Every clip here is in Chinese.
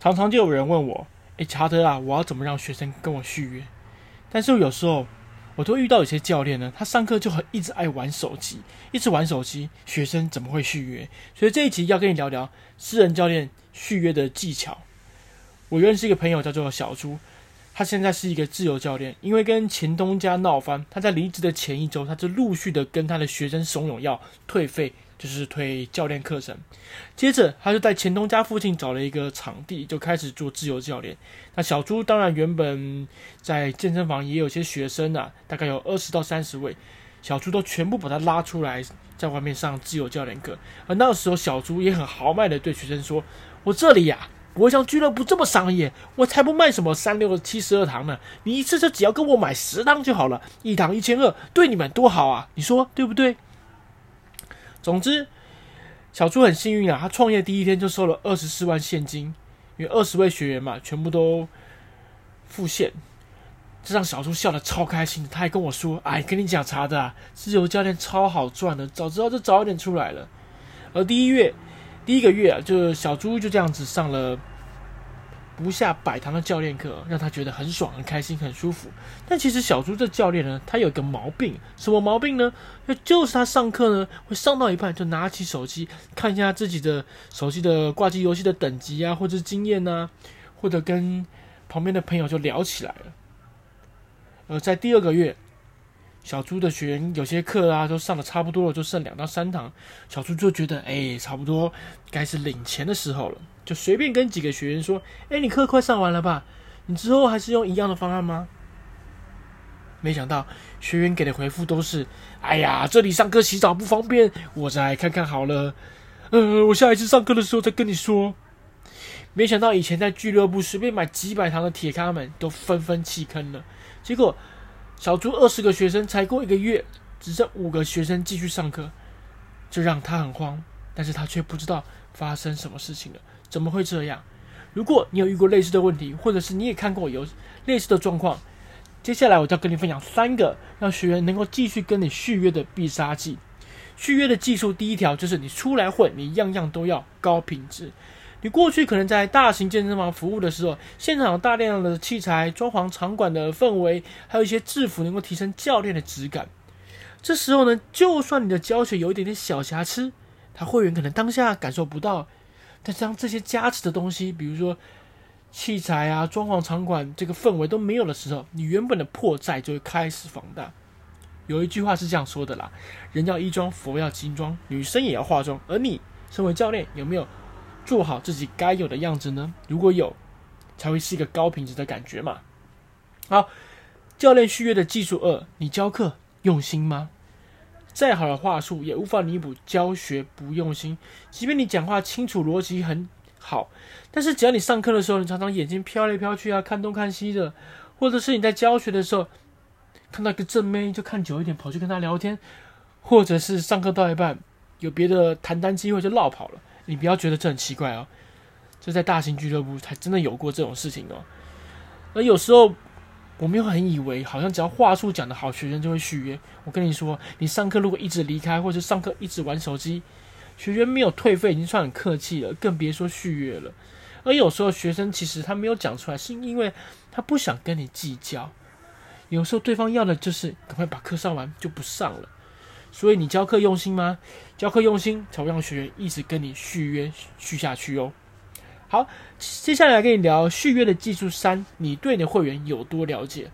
常常就有人问我，查德啊，我要怎么让学生跟我续约？但是有时候我都遇到有些教练呢，他上课就一直爱玩手机，学生怎么会续约？所以这一集要跟你聊聊私人教练续约的技巧。我认识一个朋友叫做小朱，他现在是一个自由教练，因为跟前东家闹翻，他在离职的前一周，他就陆续的跟他的学生怂恿要退费，就是退教练课程。接着他就在前东家附近找了一个场地，就开始做自由教练。那小朱当然原本在健身房也有些学生啊，大概有20到30位，小朱都全部把他拉出来，在外面上自由教练课。而那时候小朱也很豪迈的对学生说，我这里啊，我像俱乐部这么商业，我才不卖什么3672堂呢，你一次就只要跟我买10堂就好了，1堂1200，对你们多好啊，你说对不对？总之小朱很幸运啊，他创业第一天就收了24万现金，因为20位学员嘛，全部都付现，这让小朱笑得超开心的。他还跟我说，跟你讲查的啊，自由教练超好赚的，早知道就早一点出来了。而第一个月啊，就小朱就这样子上了不下100堂的教练课，让他觉得很爽、很开心、很舒服。但其实小朱这教练呢，他有一个毛病，什么毛病呢？就是他上课呢，会上到一半就拿起手机看一下自己的手机的挂机游戏的等级啊，或者经验啊，或者跟旁边的朋友就聊起来了。在第二个月，小朱的学员有些课啊都上的差不多了，就剩2到3堂，小朱就觉得差不多该是领钱的时候了，就随便跟几个学员说，你课快上完了吧，你之后还是用一样的方案吗？没想到学员给的回复都是，这里上课洗澡不方便，我再看看好了，我下一次上课的时候再跟你说。没想到以前在俱乐部随便买几百堂的铁咖们都纷纷弃坑了，结果小朱20个学生才过1个月，只剩5个学生继续上课，这让他很慌，但是他却不知道发生什么事情了，怎么会这样？如果你有遇过类似的问题，或者是你也看过有类似的状况，接下来我就要跟你分享3个让学员能够继续跟你续约的必杀技。续约的技术第一条就是你出来混，你样样都要高品质。你过去可能在大型健身房服务的时候，现场有大量的器材、装潢、场馆的氛围，还有一些制服能够提升教练的质感。这时候呢，就算你的教学有一点点小瑕疵，他会员可能当下感受不到，但是当这些加持的东西，比如说器材啊、装潢、场馆这个氛围都没有的时候，你原本的破绽就会开始放大。有一句话是这样说的啦，人要衣装，佛要金装，女生也要化妆。而你身为教练，有没有做好自己该有的样子呢？如果有，才会是一个高品质的感觉嘛。好，教练续约的技术2，你教课用心吗？再好的话术也无法弥补教学不用心。即便你讲话清楚，逻辑很好，但是只要你上课的时候，你常常眼睛飘来飘去啊，看东看西的，或者是你在教学的时候，看到一个正妹就看久一点，跑去跟他聊天，或者是上课到一半有别的谈单机会就落跑了。你不要觉得这很奇怪哦，这在大型俱乐部才真的有过这种事情哦。而有时候我们又很以为好像只要话术讲得好，学生就会续约。我跟你说，你上课如果一直离开，或者上课一直玩手机，学员没有退费已经算很客气了，更别说续约了。而有时候学生其实他没有讲出来，是因为他不想跟你计较，有时候对方要的就是赶快把课上完就不上了。所以你教课用心吗？教课用心才会让学员一直跟你续约续下去哦。好，接下来跟你聊续约的技术3，你对你的会员有多了解？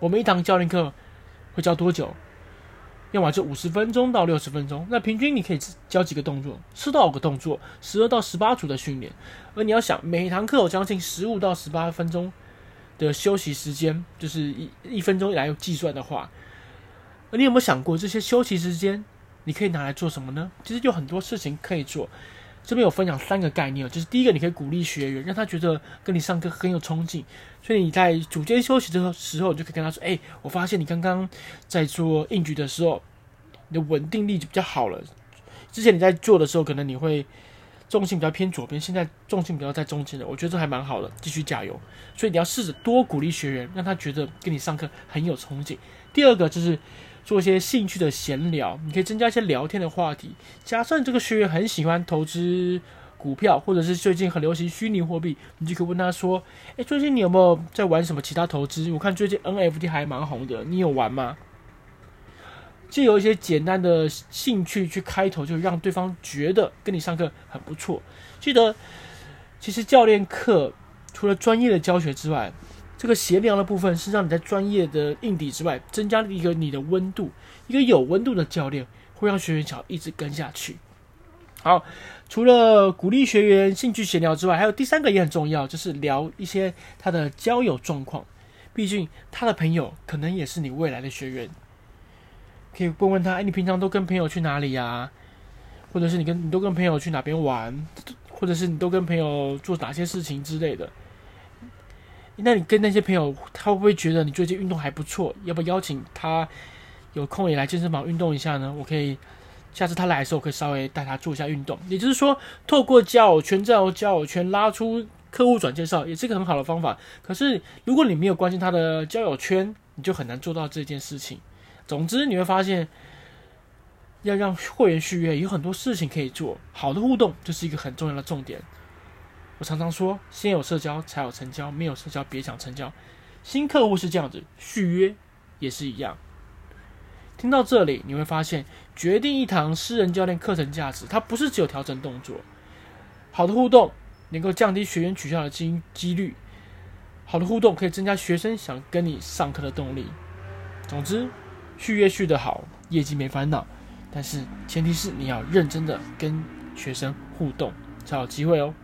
我们一堂教练课会教多久？要么就50分钟到60分钟，那平均你可以教几个动作？4到5个动作，12到18组的训练。而你要想，每一堂课有将近15到18分钟的休息时间，就是1分钟来计算的话，而你有没有想过，这些休息时间你可以拿来做什么呢？其实有很多事情可以做。这边有分享3个概念，就是第一个，你可以鼓励学员，让他觉得跟你上课很有冲劲。所以你在组间休息的时候，你就可以跟他说，我发现你刚刚在做硬举的时候，你的稳定力就比较好了。之前你在做的时候，可能你会重心比较偏左边，现在重心比较在中间了，我觉得这还蛮好的，继续加油。所以你要试着多鼓励学员，让他觉得跟你上课很有冲劲。第二个就是做一些兴趣的闲聊，你可以增加一些聊天的话题。假设你这个学员很喜欢投资股票，或者是最近很流行虚拟货币，你就可以问他说：“哎，最近你有没有在玩什么其他投资？我看最近 NFT 还蛮红的，你有玩吗？”藉由一些简单的兴趣去开头，就让对方觉得跟你上课很不错。记得，其实教练课除了专业的教学之外，这个协调的部分是让你在专业的硬底之外，增加一个你的温度。一个有温度的教练会让学员想一直跟下去。好，除了鼓励学员兴趣闲聊之外，还有第三个也很重要，就是聊一些他的交友状况。毕竟他的朋友可能也是你未来的学员，可以问问他：“哎，你平常都跟朋友去哪里啊？或者是你都跟朋友去哪边玩？或者是你都跟朋友做哪些事情之类的？那你跟那些朋友，他会不会觉得你最近运动还不错？要不要邀请他有空也来健身房运动一下呢？我可以。”下次他来的时候，我可以稍微带他做一下运动。也就是说，透过交友圈，拉出客户转介绍，也是一个很好的方法。可是，如果你没有关心他的交友圈，你就很难做到这件事情。总之，你会发现，要让会员续约，有很多事情可以做。好的互动，这是一个很重要的重点。我常常说，先有社交才有成交，没有社交别想成交。新客户是这样子，续约也是一样。听到这里，你会发现，决定一堂私人教练课程价值，它不是只有调整动作。好的互动能够降低学员取消的几率，好的互动可以增加学生想跟你上课的动力。总之，续约续得好，业绩没烦恼，但是前提是你要认真的跟学生互动，才有机会哦。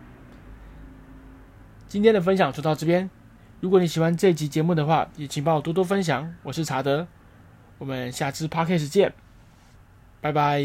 今天的分享就到这边，如果你喜欢这集节目的话，也请帮我多多分享。我是查德。我们下次 Podcast 见，拜拜。